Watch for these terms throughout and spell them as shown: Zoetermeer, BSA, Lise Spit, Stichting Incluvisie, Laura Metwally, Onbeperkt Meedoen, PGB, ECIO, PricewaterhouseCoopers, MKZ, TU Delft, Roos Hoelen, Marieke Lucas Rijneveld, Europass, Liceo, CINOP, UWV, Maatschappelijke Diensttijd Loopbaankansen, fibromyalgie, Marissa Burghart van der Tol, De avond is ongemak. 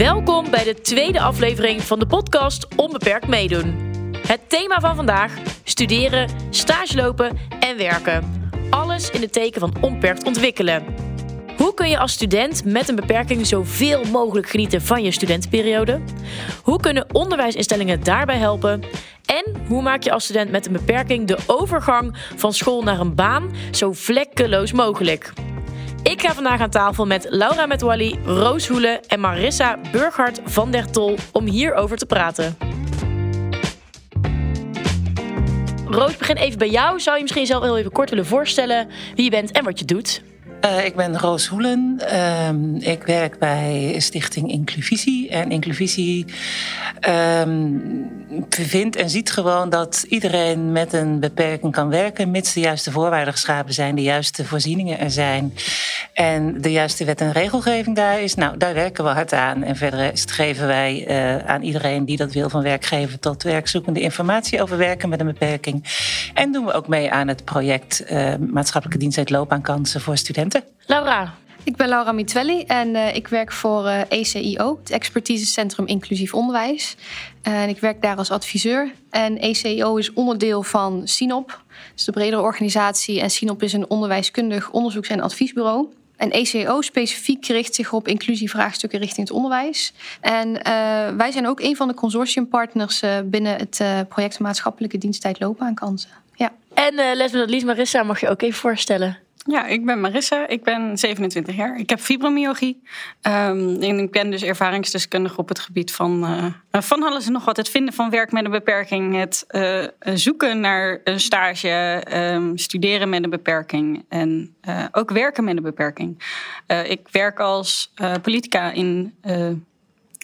Welkom bij de tweede aflevering van de podcast Onbeperkt Meedoen. Het thema van vandaag: studeren, stage lopen en werken. Alles in het teken van onbeperkt ontwikkelen. Hoe kun je als student met een beperking zoveel mogelijk genieten van je studentenperiode? Hoe kunnen onderwijsinstellingen daarbij helpen? En hoe maak je als student met een beperking de overgang van school naar een baan zo vlekkeloos mogelijk? Ik ga vandaag aan tafel met Laura Metwally, Roos Hoelen en Marissa Burghart van der Tol om hierover te praten. Roos, begin even bij jou. Zou je misschien zelf heel even kort willen voorstellen wie je bent en wat je doet? Ik ben Roos Hoelen. Ik werk bij Stichting Incluvisie. En Incluvisie vindt en ziet gewoon dat iedereen met een beperking kan werken, mits de juiste voorwaarden geschapen zijn, de juiste voorzieningen er zijn en de juiste wet en regelgeving daar is. Nou, daar werken we hard aan. En verder geven wij aan iedereen die dat wil, van werkgever tot werkzoekende, informatie over werken met een beperking. En doen we ook mee aan het project Maatschappelijke Diensttijd Loopbaankansen voor studenten. Laura. Ik ben Laura Metwally en ik werk voor ECIO, het Expertisecentrum Inclusief Onderwijs. En ik werk daar als adviseur. En ECIO is onderdeel van CINOP, dus de bredere organisatie. En CINOP is een onderwijskundig onderzoeks- en adviesbureau. En ECIO specifiek richt zich op inclusievraagstukken richting het onderwijs. En wij zijn ook een van de consortiumpartners binnen het project Maatschappelijke Diensttijd Loopbaankansen. Ja. En last but not least, Marissa, mag je ook even voorstellen? Ja, ik ben Marissa, ik ben 27 jaar. Ik heb fibromyalgie en ik ben dus ervaringsdeskundige op het gebied van alles en nog wat. Het vinden van werk met een beperking, het zoeken naar een stage, studeren met een beperking en ook werken met een beperking. Ik werk als politica in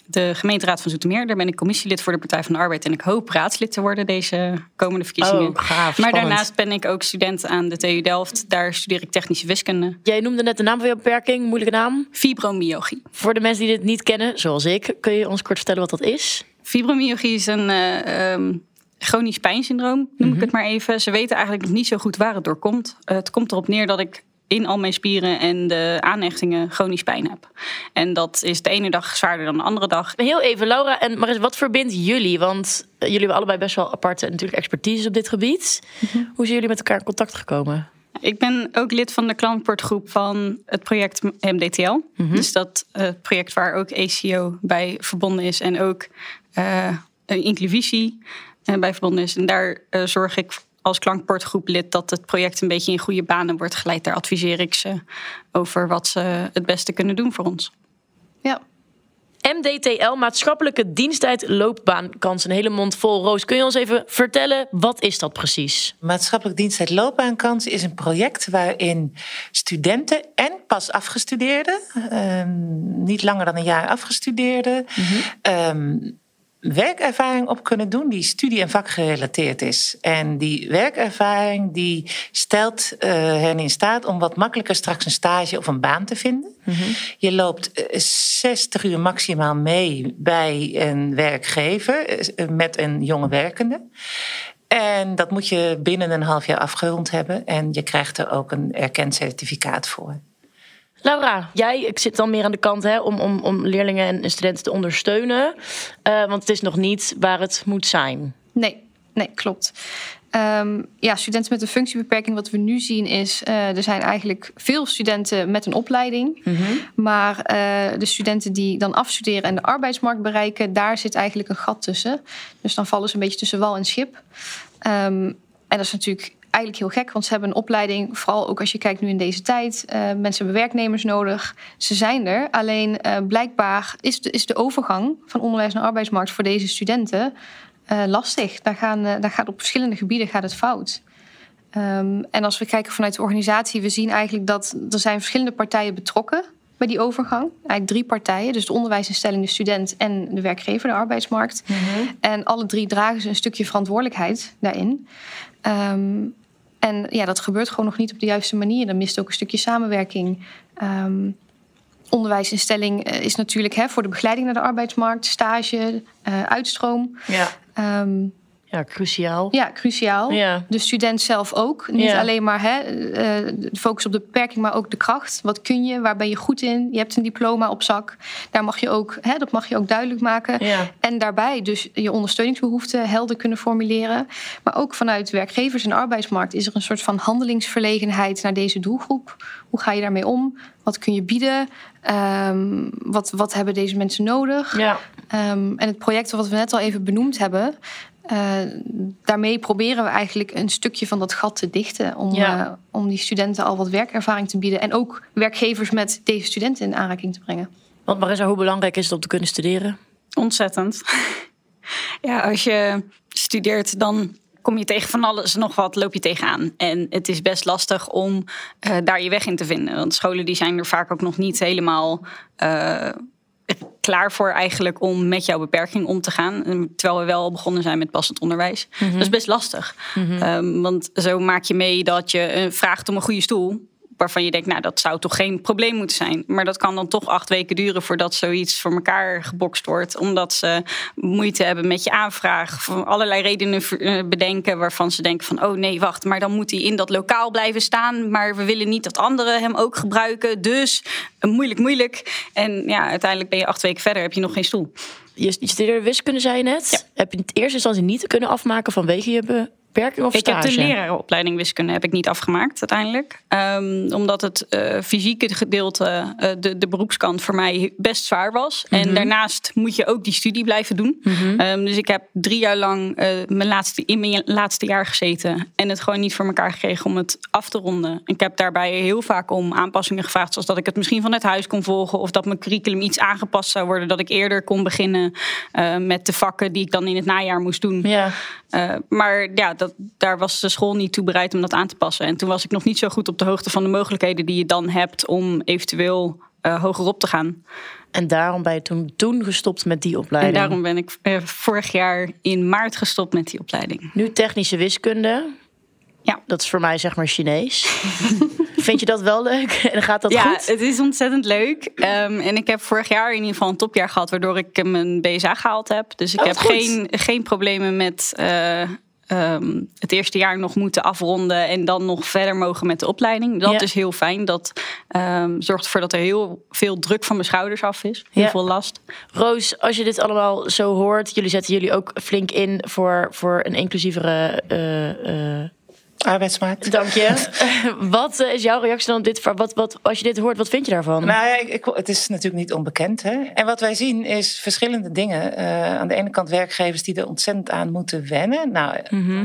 de gemeenteraad van Zoetermeer. Daar ben ik commissielid voor de Partij van de Arbeid. En ik hoop raadslid te worden deze komende verkiezingen. Oh, gaaf, maar daarnaast ben ik ook student aan de TU Delft. Daar studeer ik technische wiskunde. Jij noemde net de naam van je beperking. Moeilijke naam. Fibromyalgie. Voor de mensen die dit niet kennen, zoals ik, kun je ons kort vertellen wat dat is? Fibromyalgie is een chronisch pijnsyndroom, noem ik het maar even. Ze weten eigenlijk nog niet zo goed waar het door komt. Het komt erop neer dat ik in al mijn spieren en de aanhechtingen chronisch pijn heb. En dat is de ene dag zwaarder dan de andere dag. Heel even, Laura en Maris, wat verbindt jullie? Want jullie hebben allebei best wel aparte natuurlijk expertise op dit gebied. Mm-hmm. Hoe zijn jullie met elkaar in contact gekomen? Ik ben ook lid van de klankbordgroep van het project MDTL. Mm-hmm. Dus dat project waar ook ECIO bij verbonden is en ook Incluvisie bij verbonden is. En daar zorg ik als klankbordgroep lid dat het project een beetje in goede banen wordt geleid. Daar adviseer ik ze over wat ze het beste kunnen doen voor ons. Ja. MDTL, Maatschappelijke Diensttijd Loopbaankansen. Een hele mond vol. Roos, kun je ons even vertellen, wat is dat precies? Maatschappelijke Diensttijd Loopbaankansen is een project waarin studenten en pas afgestudeerden, niet langer dan een jaar afgestudeerden, werkervaring op kunnen doen die studie- en vakgerelateerd is. En die werkervaring die stelt hen in staat om wat makkelijker straks een stage of een baan te vinden. Mm-hmm. Je loopt 60 uur maximaal mee bij een werkgever met een jonge werkende. En dat moet je binnen een half jaar afgerond hebben. En je krijgt er ook een erkend certificaat voor. Laura, ik zit dan meer aan de kant om leerlingen en studenten te ondersteunen. Want het is nog niet waar het moet zijn. Nee, klopt. Studenten met een functiebeperking, wat we nu zien is, er zijn eigenlijk veel studenten met een opleiding. Mm-hmm. Maar de studenten die dan afstuderen en de arbeidsmarkt bereiken, daar zit eigenlijk een gat tussen. Dus dan vallen ze een beetje tussen wal en schip. En dat is natuurlijk eigenlijk heel gek, want ze hebben een opleiding, vooral ook als je kijkt nu in deze tijd. Mensen hebben werknemers nodig. Ze zijn er, alleen blijkbaar is de overgang van onderwijs naar arbeidsmarkt voor deze studenten lastig. Daar gaat op verschillende gebieden gaat het fout. En als we kijken vanuit de organisatie, we zien eigenlijk dat er zijn verschillende partijen betrokken bij die overgang. Eigenlijk 3 partijen. Dus de onderwijsinstelling, de student en de werkgever, de arbeidsmarkt. Mm-hmm. En alle 3 dragen ze een stukje verantwoordelijkheid daarin. En ja, dat gebeurt gewoon nog niet op de juiste manier. Dan mist ook een stukje samenwerking. Onderwijsinstelling is natuurlijk voor de begeleiding naar de arbeidsmarkt, stage, uitstroom. Ja. Ja, cruciaal. Ja, cruciaal. Ja. De student zelf ook. Niet alleen maar focus op de beperking, maar ook de kracht. Wat kun je? Waar ben je goed in? Je hebt een diploma op zak. Daar mag je ook, dat mag je ook duidelijk maken. Ja. En daarbij dus je ondersteuningsbehoeften helder kunnen formuleren. Maar ook vanuit werkgevers en arbeidsmarkt is er een soort van handelingsverlegenheid naar deze doelgroep. Hoe ga je daarmee om? Wat kun je bieden? Wat hebben deze mensen nodig? Ja. En het project wat we net al even benoemd hebben... Daarmee proberen we eigenlijk een stukje van dat gat te dichten... om die studenten al wat werkervaring te bieden... en ook werkgevers met deze studenten in aanraking te brengen. Want Marissa, hoe belangrijk is het om te kunnen studeren? Ontzettend. Ja, als je studeert dan... kom je tegen van alles en nog wat, loop je tegenaan. En het is best lastig om daar je weg in te vinden. Want scholen die zijn er vaak ook nog niet helemaal klaar voor eigenlijk... om met jouw beperking om te gaan. Terwijl we wel begonnen zijn met passend onderwijs. Mm-hmm. Dat is best lastig. Mm-hmm. Want zo maak je mee dat je vraagt om een goede stoel... waarvan je denkt, nou, dat zou toch geen probleem moeten zijn. Maar dat kan dan toch 8 weken duren... voordat zoiets voor elkaar gebokst wordt. Omdat ze moeite hebben met je aanvraag. Van allerlei redenen bedenken waarvan ze denken van... oh nee, wacht, maar dan moet hij in dat lokaal blijven staan. Maar we willen niet dat anderen hem ook gebruiken. Dus moeilijk. En ja, uiteindelijk ben je 8 weken verder, heb je nog geen stoel. Je studeerde wiskunde, zei je net. Ja. Heb je in het eerste instantie niet kunnen afmaken vanwege je... Ik heb de lerarenopleiding wiskunde heb ik niet afgemaakt uiteindelijk. Omdat het fysieke gedeelte, de beroepskant voor mij best zwaar was. Mm-hmm. En daarnaast moet je ook die studie blijven doen. Mm-hmm. Dus ik heb 3 jaar lang in mijn laatste jaar gezeten. En het gewoon niet voor elkaar gekregen om het af te ronden. Ik heb daarbij heel vaak om aanpassingen gevraagd. Zoals dat ik het misschien vanuit huis kon volgen. Of dat mijn curriculum iets aangepast zou worden. Dat ik eerder kon beginnen met de vakken die ik dan in het najaar moest doen. Ja. Maar ja, daar was de school niet toe bereid om dat aan te passen. En toen was ik nog niet zo goed op de hoogte van de mogelijkheden... die je dan hebt om eventueel hogerop te gaan. En daarom ben je toen gestopt met die opleiding? En daarom ben ik vorig jaar in maart gestopt met die opleiding. Nu technische wiskunde. Ja. Dat is voor mij zeg maar Chinees. Vind je dat wel leuk? En gaat dat goed? Ja, het is ontzettend leuk. En ik heb vorig jaar in ieder geval een topjaar gehad... waardoor ik mijn BSA gehaald heb. Dus ik heb geen problemen met... het eerste jaar nog moeten afronden... en dan nog verder mogen met de opleiding. Dat is heel fijn. Dat zorgt ervoor dat er heel veel druk van mijn schouders af is. Heel veel last. Roos, als je dit allemaal zo hoort... jullie zetten jullie ook flink in voor een inclusievere... arbeidsmarkt. Dank je. Wat is jouw reactie dan op dit? Als je dit hoort, wat vind je daarvan? Nou ja, het is natuurlijk niet onbekend. Hè? En wat wij zien is verschillende dingen. Aan de ene kant werkgevers die er ontzettend aan moeten wennen. Nou,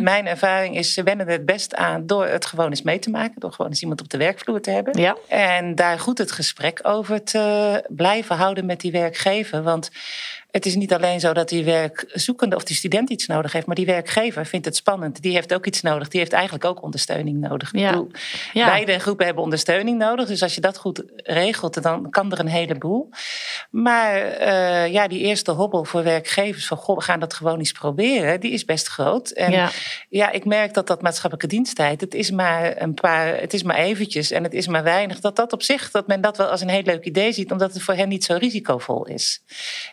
Mijn ervaring is, ze wennen er het best aan door het gewoon eens mee te maken. Door gewoon eens iemand op de werkvloer te hebben. Ja. En daar goed het gesprek over te blijven houden met die werkgever. Want... het is niet alleen zo dat die werkzoekende of die student iets nodig heeft... maar die werkgever vindt het spannend. Die heeft ook iets nodig. Die heeft eigenlijk ook ondersteuning nodig. Ja. Ik bedoel, beide groepen hebben ondersteuning nodig. Dus als je dat goed regelt, dan kan er een heleboel. Maar die eerste hobbel voor werkgevers... van goh, we gaan dat gewoon eens proberen, die is best groot. En ik merk dat maatschappelijke diensttijd... het is maar het is maar eventjes en het is maar weinig. Dat op zich, dat men dat wel als een heel leuk idee ziet... omdat het voor hen niet zo risicovol is.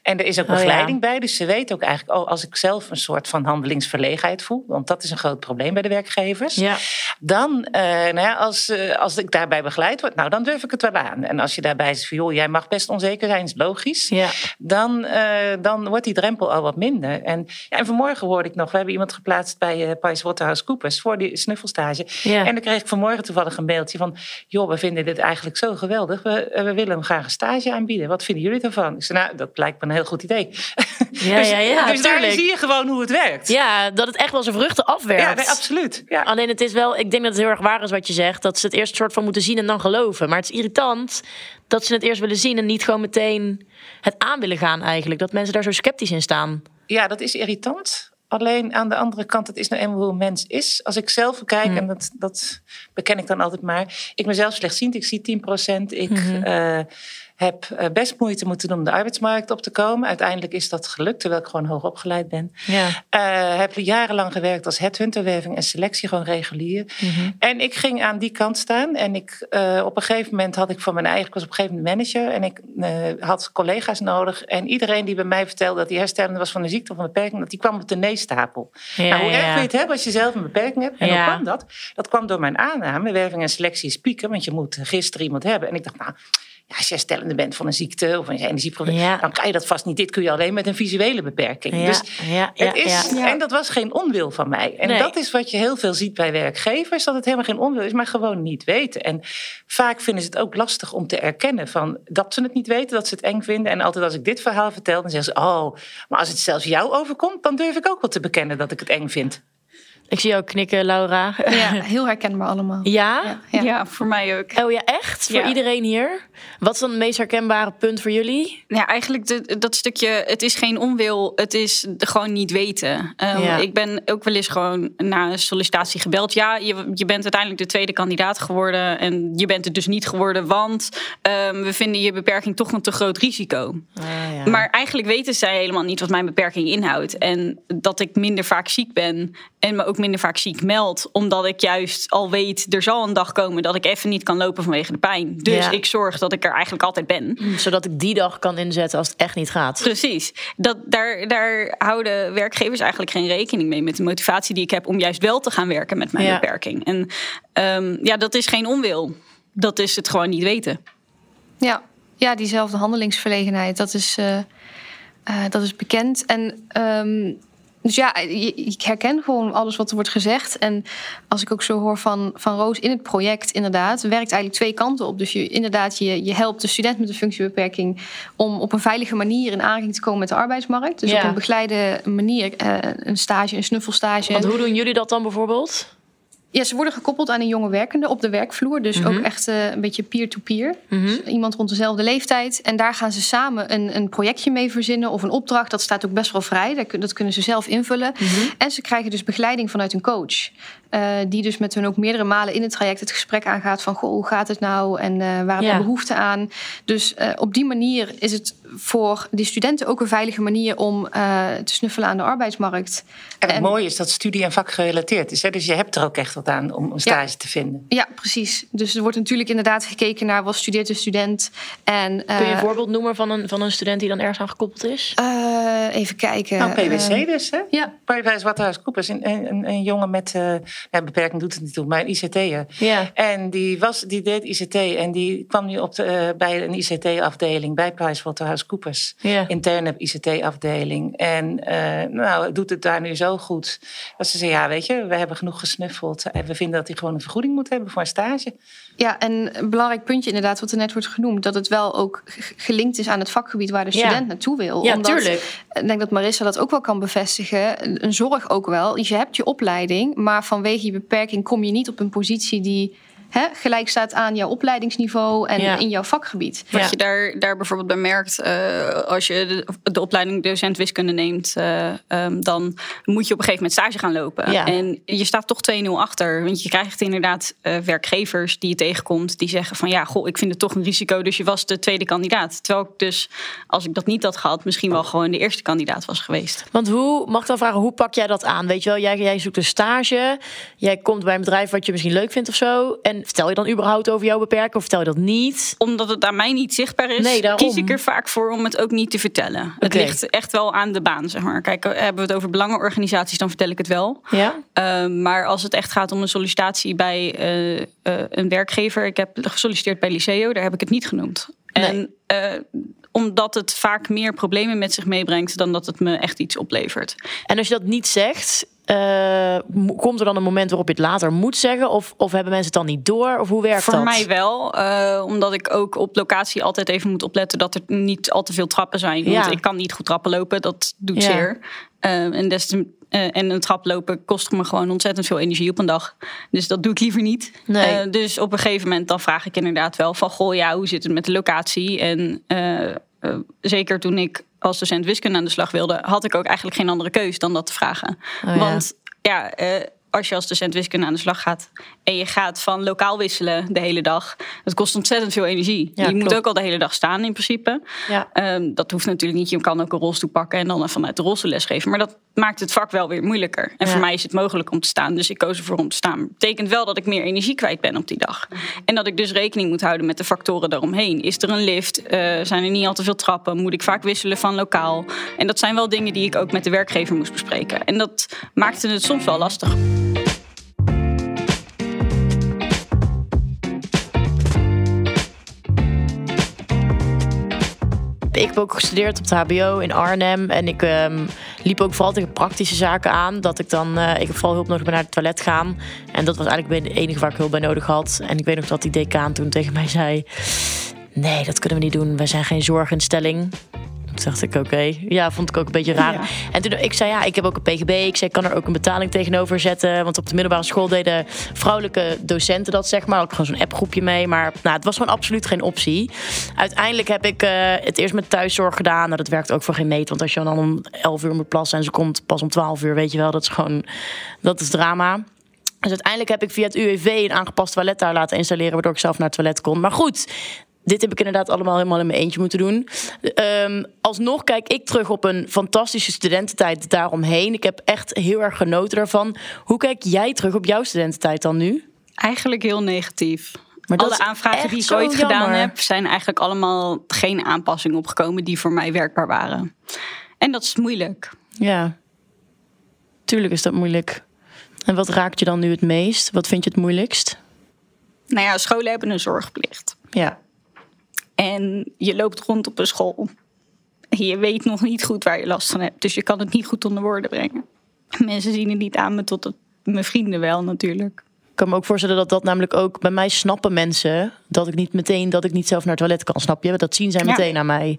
En er is ook begeleiding bij. Dus ze weten ook eigenlijk... als ik zelf een soort van handelingsverlegenheid voel... want dat is een groot probleem bij de werkgevers... dan, als ik daarbij begeleid word... nou, dan durf ik het wel aan. En als je daarbij zegt van... joh, jij mag best onzeker zijn, is logisch. Ja. Dan wordt die drempel al wat minder. En vanmorgen hoorde ik nog... we hebben iemand geplaatst bij PricewaterhouseCoopers... voor die snuffelstage. Ja. En dan kreeg ik vanmorgen toevallig een mailtje van... joh, we vinden dit eigenlijk zo geweldig. We willen hem graag een stage aanbieden. Wat vinden jullie daarvan? Ik zei, nou, dat blijkt me een heel goed idee. Dus daar zie je gewoon hoe het werkt. Ja, dat het echt wel zijn vruchten afwerkt. Ja, nee, absoluut. Ja. Alleen het is wel, ik denk dat het heel erg waar is wat je zegt, dat ze het eerst soort van moeten zien en dan geloven. Maar het is irritant dat ze het eerst willen zien en niet gewoon meteen het aan willen gaan eigenlijk. Dat mensen daar zo sceptisch in staan. Ja, dat is irritant. Alleen aan de andere kant, het is nou eenmaal hoe een mens is. Als ik zelf kijk, en dat beken ik dan altijd maar, ik ben zelf slechtziend, ik zie 10%, ik... heb best moeite moeten doen om de arbeidsmarkt op te komen. Uiteindelijk is dat gelukt, terwijl ik gewoon hoogopgeleid ben. Ja. Heb jarenlang gewerkt als headhunter, werving en selectie, gewoon regulier. Mm-hmm. En ik ging aan die kant staan. En op een gegeven moment had ik van mijn eigen... Ik was op een gegeven moment manager en ik had collega's nodig. En iedereen die bij mij vertelde dat hij herstellende was van een ziekte of een beperking, dat die kwam op de neestapel. Ja, nou, hoe erg wil je het hebben als je zelf een beperking hebt? En hoe kwam dat? Dat kwam door mijn aanname. Werving en selectie is pieken, want je moet gisteren iemand hebben. En ik dacht, nou... Ja, als je herstellende bent van een ziekte of een energieprobleem... Dan kan je dat vast niet. Dit kun je alleen met een visuele beperking. Ja, dus het is, en dat was geen onwil van mij. En dat is wat je heel veel ziet bij werkgevers. Dat het helemaal geen onwil is, maar gewoon niet weten. En vaak vinden ze het ook lastig om te erkennen... van dat ze het niet weten, dat ze het eng vinden. En altijd als ik dit verhaal vertel, dan zeggen ze... oh, maar als het zelfs jou overkomt... dan durf ik ook wel te bekennen dat ik het eng vind. Ik zie jou knikken, Laura. Ja, heel herkenbaar allemaal. Ja? Ja, voor mij ook. Oh ja, echt? Voor iedereen hier? Wat is dan het meest herkenbare punt voor jullie? Ja, eigenlijk dat stukje, het is geen onwil, het is gewoon niet weten. Ik ben ook wel eens gewoon na een sollicitatie gebeld. Ja, je bent uiteindelijk de tweede kandidaat geworden en je bent het dus niet geworden, want we vinden je beperking toch een te groot risico. Ja. Maar eigenlijk weten zij helemaal niet wat mijn beperking inhoudt. En dat ik minder vaak ziek ben en me ook minder vaak ziek meld, omdat ik juist al weet, er zal een dag komen dat ik even niet kan lopen vanwege de pijn. Dus ik zorg dat ik er eigenlijk altijd ben. Zodat ik die dag kan inzetten als het echt niet gaat. Precies. Daar houden werkgevers eigenlijk geen rekening mee met de motivatie die ik heb om juist wel te gaan werken met mijn beperking. En dat is geen onwil. Dat is het gewoon niet weten. Ja, diezelfde handelingsverlegenheid, dat is bekend. En dus ja, ik herken gewoon alles wat er wordt gezegd. En als ik ook zo hoor van Roos in het project, inderdaad, werkt eigenlijk twee kanten op. Dus je helpt de student met een functiebeperking om op een veilige manier in aanraking te komen met de arbeidsmarkt. Dus op een begeleide manier, een stage, een snuffelstage. Want hoe doen jullie dat dan bijvoorbeeld? Ja, ze worden gekoppeld aan een jonge werkende op de werkvloer. Dus ook echt een beetje peer-to-peer. Dus iemand rond dezelfde leeftijd. En daar gaan ze samen een projectje mee verzinnen. Of een opdracht, dat staat ook best wel vrij. Dat kunnen ze zelf invullen. En ze krijgen dus begeleiding vanuit een coach. Die dus met hun ook meerdere malen in het traject het gesprek aangaat. Van, goh, hoe gaat het nou? En waar heb je behoefte aan? Dus op die manier is het voor die studenten ook een veilige manier... om te snuffelen aan de arbeidsmarkt. En het mooie is dat studie en vak gerelateerd is. Hè? Dus je hebt er ook echt wat aan om een stage te vinden. Ja, precies. Dus er wordt natuurlijk inderdaad gekeken naar... wat studeert de student? En, kun je een voorbeeld noemen van een student die dan ergens aan gekoppeld is? Even kijken. Nou, PwC dus, hè? Ja. PricewaterhouseCoopers, een jongen met... beperking doet het niet toe, maar een ICT'er. Ja. En die deed ICT en die kwam nu bij een ICT-afdeling bij PricewaterhouseCoopers. Ja. Interne ICT-afdeling. En doet het daar nu zo goed dat ze zei, ja, weet je, we hebben genoeg gesnuffeld en we vinden dat hij gewoon een vergoeding moet hebben voor een stage. Ja, en een belangrijk puntje inderdaad, wat er net wordt genoemd, dat het wel ook gelinkt is aan het vakgebied waar de student naartoe wil. Ja, omdat, tuurlijk. Ik denk dat Marissa dat ook wel kan bevestigen. Een zorg ook wel. Je hebt je opleiding, maar vanwege je beperking kom je niet op een positie die gelijk staat aan jouw opleidingsniveau en in jouw vakgebied. Wat je daar bijvoorbeeld bij merkt, als je de opleiding docent wiskunde neemt, dan moet je op een gegeven moment stage gaan lopen. Ja. En je staat toch 2-0 achter. Want je krijgt inderdaad werkgevers die je tegenkomt, die zeggen van ja, goh, ik vind het toch een risico, dus je was de tweede kandidaat. Terwijl ik dus, als ik dat niet had gehad, misschien wel gewoon de eerste kandidaat was geweest. Want mag ik dan vragen, hoe pak jij dat aan? Weet je wel, jij zoekt een stage, jij komt bij een bedrijf wat je misschien leuk vindt of zo, en vertel je dan überhaupt over jouw beperking of vertel je dat niet? Omdat het aan mij niet zichtbaar is, kies ik er vaak voor om het ook niet te vertellen. Okay. Het ligt echt wel aan de baan, zeg maar. Kijk, hebben we het over belangenorganisaties, dan vertel ik het wel. Ja? Maar als het echt gaat om een sollicitatie bij een werkgever... Ik heb gesolliciteerd bij Liceo, daar heb ik het niet genoemd. Nee. En omdat het vaak meer problemen met zich meebrengt dan dat het me echt iets oplevert. En als je dat niet zegt... komt er dan een moment waarop je het later moet zeggen? Of hebben mensen het dan niet door? Of hoe werkt dat? Voor mij wel. Omdat ik ook op locatie altijd even moet opletten... dat er niet al te veel trappen zijn. Want ik kan niet goed trappen lopen. Dat doet zeer. En een trap lopen kost me gewoon ontzettend veel energie op een dag. Dus dat doe ik liever niet. Nee. Dus op een gegeven moment dan vraag ik inderdaad wel van... goh, ja, hoe zit het met de locatie? En zeker toen ik... als docent wiskunde aan de slag wilde, had ik ook eigenlijk geen andere keus dan dat te vragen. Oh, ja. Want als je als docent wiskunde aan de slag gaat en je gaat van lokaal wisselen de hele dag, dat kost ontzettend veel energie. Ja, je moet ook al de hele dag staan in principe. Ja. Dat hoeft natuurlijk niet. Je kan ook een rolstoel pakken en dan vanuit de rolstoel lesgeven. Maar dat maakt het vak wel weer moeilijker. En voor mij is het mogelijk om te staan. Dus ik koos ervoor om te staan. Dat betekent wel dat ik meer energie kwijt ben op die dag. En dat ik dus rekening moet houden met de factoren daaromheen. Is er een lift? Zijn er niet al te veel trappen? Moet ik vaak wisselen van lokaal? En dat zijn wel dingen die ik ook met de werkgever moest bespreken. En dat maakte het soms wel lastig. Ik heb ook gestudeerd op het hbo in Arnhem. En ik liep ook vooral tegen praktische zaken aan. Dat ik dan... ik heb vooral hulp nodig bij naar het toilet gaan. En dat was eigenlijk het enige waar ik hulp bij nodig had. En ik weet nog dat die decaan toen tegen mij zei... Nee, dat kunnen we niet doen. Wij zijn geen zorginstelling. Toen dacht ik, oké. Ja, vond ik ook een beetje raar. Ja. En toen ik zei, ja, ik heb ook een pgb. Ik zei, ik kan er ook een betaling tegenover zetten. Want op de middelbare school deden vrouwelijke docenten dat, zeg maar. Ook gewoon zo'n appgroepje mee. Maar het was gewoon absoluut geen optie. Uiteindelijk heb ik het eerst met thuiszorg gedaan. Nou, dat werkt ook voor geen meet. Want als je dan om 11 uur moet plassen en ze komt pas om 12 uur, weet je wel. Dat is gewoon, dat is drama. Dus uiteindelijk heb ik via het UWV een aangepast toilet daar laten installeren. Waardoor ik zelf naar het toilet kon. Maar goed... Dit heb ik inderdaad allemaal helemaal in mijn eentje moeten doen. Alsnog kijk ik terug op een fantastische studententijd daaromheen. Ik heb echt heel erg genoten daarvan. Hoe kijk jij terug op jouw studententijd dan nu? Eigenlijk heel negatief. Maar alle aanvragen die ik ooit gedaan heb... zijn eigenlijk allemaal geen aanpassingen opgekomen... die voor mij werkbaar waren. En dat is moeilijk. Ja, tuurlijk is dat moeilijk. En wat raakt je dan nu het meest? Wat vind je het moeilijkst? Nou ja, scholen hebben een zorgplicht. Ja. En je loopt rond op een school. Je weet nog niet goed waar je last van hebt. Dus je kan het niet goed onder woorden brengen. Mensen zien het niet aan me, tot mijn vrienden wel natuurlijk. Ik kan me ook voorstellen dat namelijk ook... Bij mij snappen mensen dat ik niet zelf naar het toilet kan. Snap je? Dat zien zij meteen aan mij.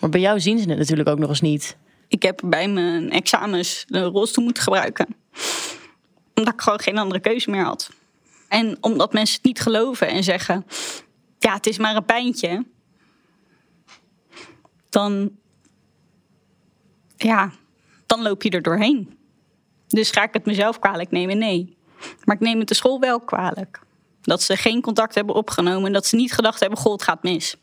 Maar bij jou zien ze het natuurlijk ook nog eens niet. Ik heb bij mijn examens de rolstoel moeten gebruiken. Omdat ik gewoon geen andere keuze meer had. En omdat mensen het niet geloven en zeggen... Ja, het is maar een pijntje. Dan loop je er doorheen. Dus ga ik het mezelf kwalijk nemen? Nee. Maar ik neem het de school wel kwalijk. Dat ze geen contact hebben opgenomen. Dat ze niet gedacht hebben, goh, het gaat mis.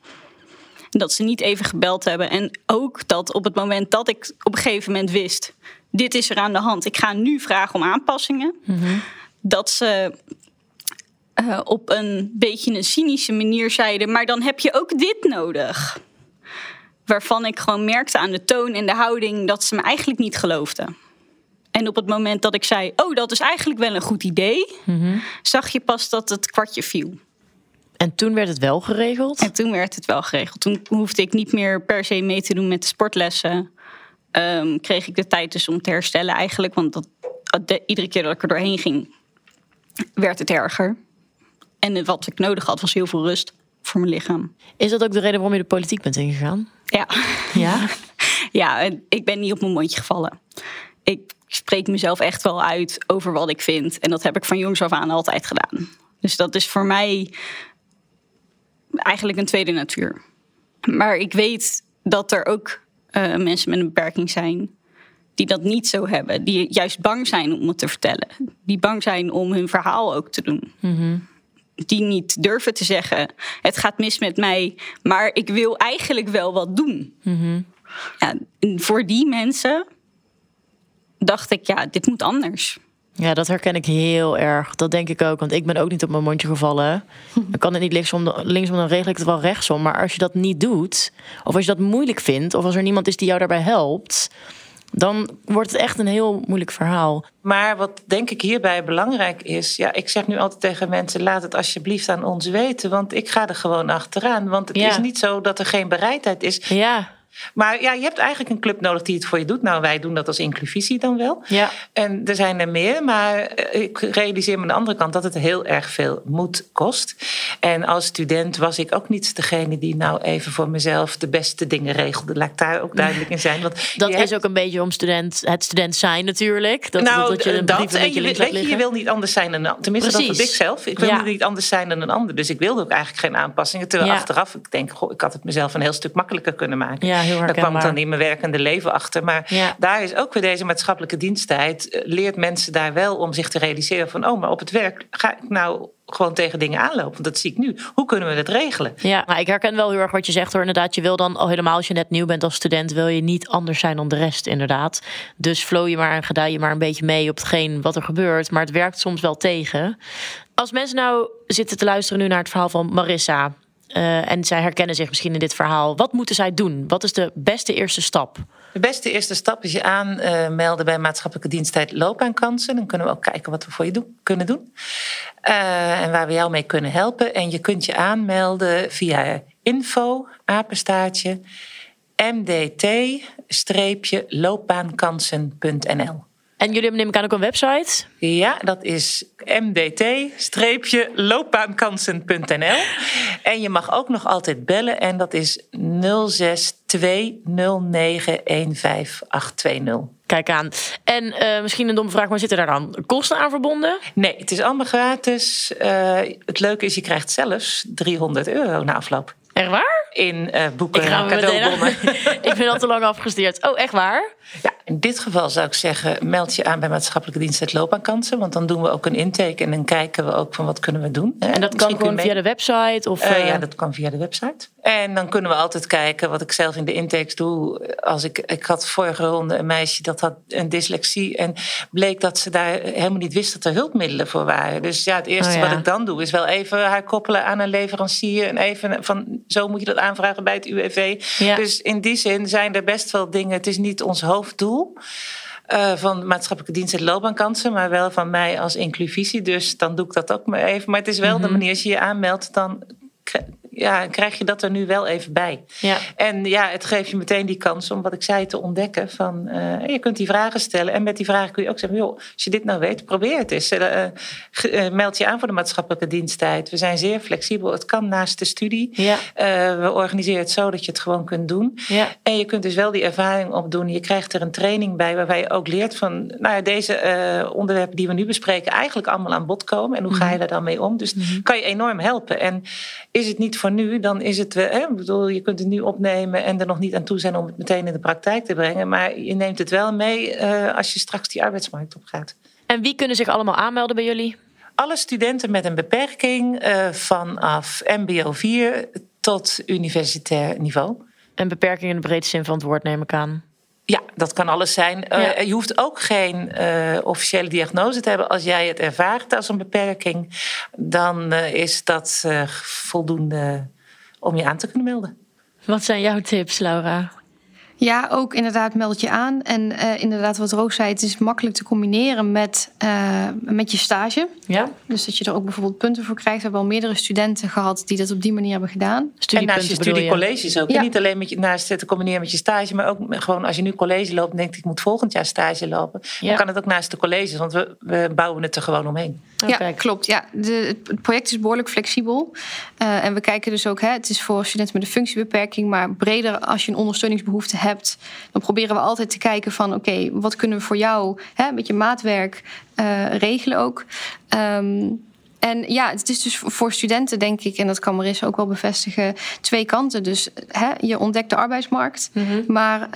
Dat ze niet even gebeld hebben. En ook dat op het moment dat ik op een gegeven moment wist... dit is er aan de hand, ik ga nu vragen om aanpassingen. Mm-hmm. Dat ze... op een beetje een cynische manier zeiden... maar dan heb je ook dit nodig. Waarvan ik gewoon merkte aan de toon en de houding... dat ze me eigenlijk niet geloofden. En op het moment dat ik zei... oh, dat is eigenlijk wel een goed idee... Mm-hmm. Zag je pas dat het kwartje viel. En toen werd het wel geregeld? En toen werd het wel geregeld. Toen hoefde ik niet meer per se mee te doen met de sportlessen. Kreeg ik de tijd dus om te herstellen eigenlijk. Want iedere keer dat ik er doorheen ging... werd het erger. En wat ik nodig had was heel veel rust voor mijn lichaam. Is dat ook de reden waarom je de politiek bent ingegaan? Ja. Ja? Ja, ik ben niet op mijn mondje gevallen. Ik spreek mezelf echt wel uit over wat ik vind. En dat heb ik van jongs af aan altijd gedaan. Dus dat is voor mij eigenlijk een tweede natuur. Maar ik weet dat er ook mensen met een beperking zijn... die dat niet zo hebben. Die juist bang zijn om het te vertellen. Die bang zijn om hun verhaal ook te doen. Mm-hmm. Die niet durven te zeggen... het gaat mis met mij, maar ik wil eigenlijk wel wat doen. Mm-hmm. Ja, voor die mensen dacht ik, ja, dit moet anders. Ja, dat herken ik heel erg. Dat denk ik ook, want ik ben ook niet op mijn mondje gevallen. Mm-hmm. Dan kan het niet linksom, dan regel ik het wel rechtsom. Maar als je dat niet doet, of als je dat moeilijk vindt... of als er niemand is die jou daarbij helpt... dan wordt het echt een heel moeilijk verhaal. Maar wat denk ik hierbij belangrijk is... ja, ik zeg nu altijd tegen mensen... laat het alsjeblieft aan ons weten... want ik ga er gewoon achteraan. Want het is niet zo dat er geen bereidheid is. Ja. Maar ja, je hebt eigenlijk een club nodig die het voor je doet. Nou, wij doen dat als Incluvisie dan wel. Ja. En er zijn er meer, maar ik realiseer me aan de andere kant... dat het heel erg veel moed kost. En als student was ik ook niet degene die nou even voor mezelf... de beste dingen regelde. Laat ik daar ook duidelijk in zijn. Want dat is ook een beetje om het student zijn natuurlijk. Je wil niet anders zijn dan... Tenminste, dat was ik zelf. Ik wil niet anders zijn dan een ander. Dus ik wilde ook eigenlijk geen aanpassingen. Terwijl achteraf, ik denk, goh, ik had het mezelf een heel stuk makkelijker kunnen maken. Ja. heel herkenbaar. Daar kwam dan in mijn werkende leven achter. Maar daar is ook weer deze maatschappelijke diensttijd. Leert mensen daar wel om zich te realiseren van... maar op het werk ga ik nou... gewoon tegen dingen aanlopen, want dat zie ik nu. Hoe kunnen we dat regelen? Ja, maar ik herken wel heel erg wat je zegt hoor. Inderdaad, je wil dan al helemaal als je net nieuw bent als student... wil je niet anders zijn dan de rest, inderdaad. Dus flow je maar en gedij je maar een beetje mee op hetgeen wat er gebeurt. Maar het werkt soms wel tegen. Als mensen nou zitten te luisteren nu naar het verhaal van Marissa... en zij herkennen zich misschien in dit verhaal. Wat moeten zij doen? Wat is de beste eerste stap? De beste eerste stap is je aanmelden bij Maatschappelijke Diensttijd Loopbaankansen. Dan kunnen we ook kijken wat we voor je kunnen doen. En waar we jou mee kunnen helpen. En je kunt je aanmelden via info@mdt-loopbaankansen.nl. En jullie hebben neem ik aan ook een website? Ja, dat is mdt-loopbaankansen.nl. En je mag ook nog altijd bellen en dat is 0620915820. Kijk aan. En misschien een domme vraag, maar zitten daar dan kosten aan verbonden? Nee, het is allemaal gratis. Het leuke is, je krijgt zelfs €300 na afloop. Echt waar? In boeken en cadeaubonnen. Ik ben al te lang afgestudeerd. Oh, echt waar? Ja, in dit geval zou ik zeggen, meld je aan bij Maatschappelijke Diensttijd Loopbaankansen. Want dan doen we ook een intake en dan kijken we ook van wat kunnen we doen. En dat kan gewoon via de website? Of, ja, dat kan via de website. En dan kunnen we altijd kijken wat ik zelf in de intakes doe. Als ik had vorige ronde een meisje dat had een dyslexie. En bleek dat ze daar helemaal niet wist dat er hulpmiddelen voor waren. Dus ja, het eerste wat ik dan doe is wel even haar koppelen aan een leverancier. En even van, zo moet je dat aanvragen bij het UWV. Ja. Dus in die zin zijn er best wel dingen. Het is niet ons hoofddoel van maatschappelijke dienst en loopbaankansen, maar wel van mij als Incluvisie. Dus dan doe ik dat ook maar even. Maar het is wel de manier als je je aanmeldt, dan krijg je dat er nu wel even bij. Ja. En ja, het geeft je meteen die kans om, wat ik zei, te ontdekken. Van, je kunt die vragen stellen. En met die vragen kun je ook zeggen, joh, als je dit nou weet, probeer het eens. Meld je aan voor de maatschappelijke diensttijd. We zijn zeer flexibel. Het kan naast de studie. Ja. We organiseren het zo dat je het gewoon kunt doen. Ja. En je kunt dus wel die ervaring opdoen. Je krijgt er een training bij waarbij je ook leert van... nou ja, deze onderwerpen die we nu bespreken eigenlijk allemaal aan bod komen. En hoe ga je daar dan mee om? Dus kan je enorm helpen. En is het niet voor nu, dan is het... je kunt het nu opnemen en er nog niet aan toe zijn om het meteen in de praktijk te brengen. Maar je neemt het wel mee als je straks die arbeidsmarkt op gaat. En wie kunnen zich allemaal aanmelden bij jullie? Alle studenten met een beperking vanaf mbo 4 tot universitair niveau. Een beperking in de breedste zin van het woord, neem ik aan. Ja, dat kan alles zijn. Ja. Je hoeft ook geen officiële diagnose te hebben. Als jij het ervaart als een beperking, dan is dat voldoende om je aan te kunnen melden. Wat zijn jouw tips, Laura? Ja, ook inderdaad meld je aan. En inderdaad wat Roos zei, het is makkelijk te combineren met je stage. Ja. Dus dat je er ook bijvoorbeeld punten voor krijgt. We hebben al meerdere studenten gehad die dat op die manier hebben gedaan. En naast je studiecolleges ook. Ja. Niet alleen naast te combineren met je stage, maar ook gewoon als je nu college loopt en denkt ik moet volgend jaar stage lopen. Ja. Dan kan het ook naast de colleges, want we bouwen het er gewoon omheen. Okay. Ja, klopt. Ja, het project is behoorlijk flexibel. En we kijken dus ook, het is voor studenten met een functiebeperking, maar breder als je een ondersteuningsbehoefte hebt, dan proberen we altijd te kijken van oké, wat kunnen we voor jou met je maatwerk regelen ook. En ja, het is dus voor studenten, denk ik, en dat kan Marissa ook wel bevestigen, twee kanten. Dus je ontdekt de arbeidsmarkt, maar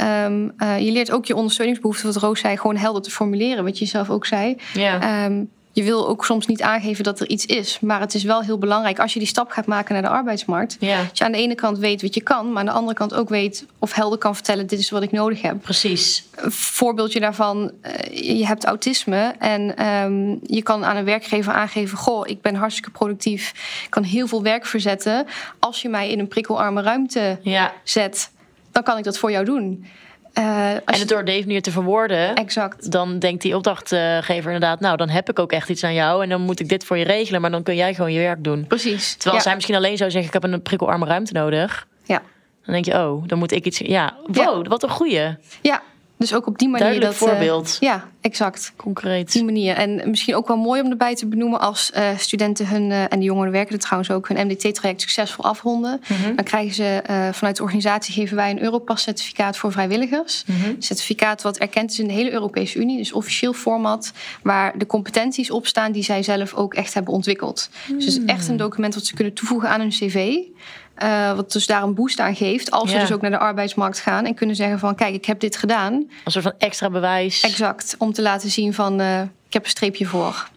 je leert ook je ondersteuningsbehoeften, wat Roos zei, gewoon helder te formuleren, wat je zelf ook zei. Ja. Je wil ook soms niet aangeven dat er iets is. Maar het is wel heel belangrijk als je die stap gaat maken naar de arbeidsmarkt. Ja. Dat je aan de ene kant weet wat je kan. Maar aan de andere kant ook weet of helder kan vertellen dit is wat ik nodig heb. Precies. Een voorbeeldje daarvan. Je hebt autisme. En je kan aan een werkgever aangeven. Goh, ik ben hartstikke productief. Ik kan heel veel werk verzetten. Als je mij in een prikkelarme ruimte zet. Dan kan ik dat voor jou doen. En het door deze manier te verwoorden, dan denkt die opdrachtgever inderdaad, nou dan heb ik ook echt iets aan jou en dan moet ik dit voor je regelen, maar dan kun jij gewoon je werk doen. Precies. Terwijl zij misschien alleen zou zeggen, ik heb een prikkelarme ruimte nodig. Ja. Dan denk je, dan moet ik iets... Ja, wow, wat een goeie. Ja, dus ook op die manier. Duidelijk dat... voorbeeld. Exact. Concreet. Die manier. En misschien ook wel mooi om erbij te benoemen als studenten hun, en de jongeren werken er trouwens ook, hun MDT-traject succesvol afronden. Dan krijgen ze vanuit de organisatie geven wij een Europass-certificaat voor vrijwilligers. Een certificaat wat erkend is in de hele Europese Unie. Dus officieel format waar de competenties op staan die zij zelf ook echt hebben ontwikkeld. Dus het is echt een document wat ze kunnen toevoegen aan hun cv. Wat dus daar een boost aan geeft. Als ze dus ook naar de arbeidsmarkt gaan. En kunnen zeggen van kijk, ik heb dit gedaan. Een soort van extra bewijs. Exact. Om te laten zien van ik heb een streepje voor.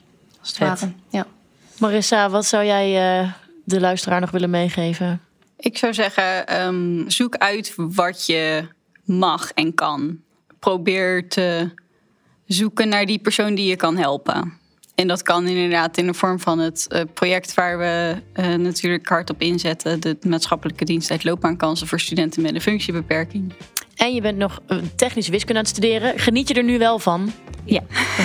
Als het ware. Ja. Marissa, wat zou jij de luisteraar nog willen meegeven? Ik zou zeggen, zoek uit wat je mag en kan. Probeer te zoeken naar die persoon die je kan helpen. En dat kan inderdaad in de vorm van het project waar we natuurlijk hard op inzetten. De maatschappelijke diensttijd loopbaankansen voor studenten met een functiebeperking. En je bent nog technische wiskunde aan het studeren. Geniet je er nu wel van? Ja.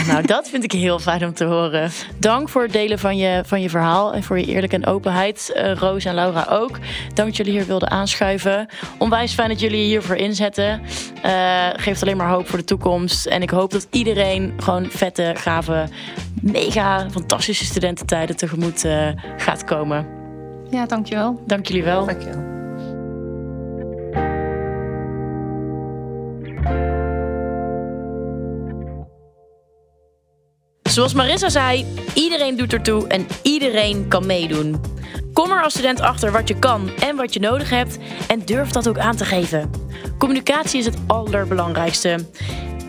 Nou, dat vind ik heel fijn om te horen. Dank voor het delen van je verhaal en voor je eerlijk en openheid. Roos en Laura ook. Dank dat jullie hier wilden aanschuiven. Onwijs fijn dat jullie hiervoor inzetten. Geeft alleen maar hoop voor de toekomst. En ik hoop dat iedereen gewoon vette, gave, mega fantastische studententijden tegemoet gaat komen. Ja, dankjewel. Dank jullie wel. Dankjewel. Zoals Marissa zei, iedereen doet ertoe en iedereen kan meedoen. Kom er als student achter wat je kan en wat je nodig hebt en durf dat ook aan te geven. Communicatie is het allerbelangrijkste.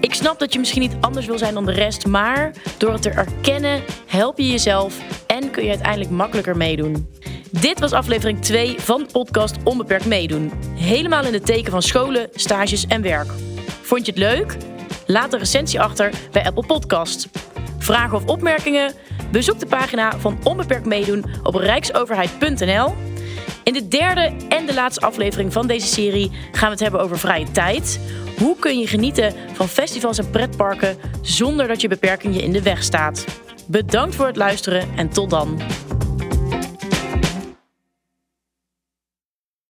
Ik snap dat je misschien niet anders wil zijn dan de rest, maar door het te erkennen help je jezelf en kun je uiteindelijk makkelijker meedoen. Dit was aflevering 2 van de podcast Onbeperkt Meedoen. Helemaal in het teken van scholen, stages en werk. Vond je het leuk? Laat een recensie achter bij Apple Podcast. Vragen of opmerkingen? Bezoek de pagina van Onbeperkt Meedoen op rijksoverheid.nl. In de derde en de laatste aflevering van deze serie gaan we het hebben over vrije tijd. Hoe kun je genieten van festivals en pretparken zonder dat je beperking je in de weg staat? Bedankt voor het luisteren en tot dan.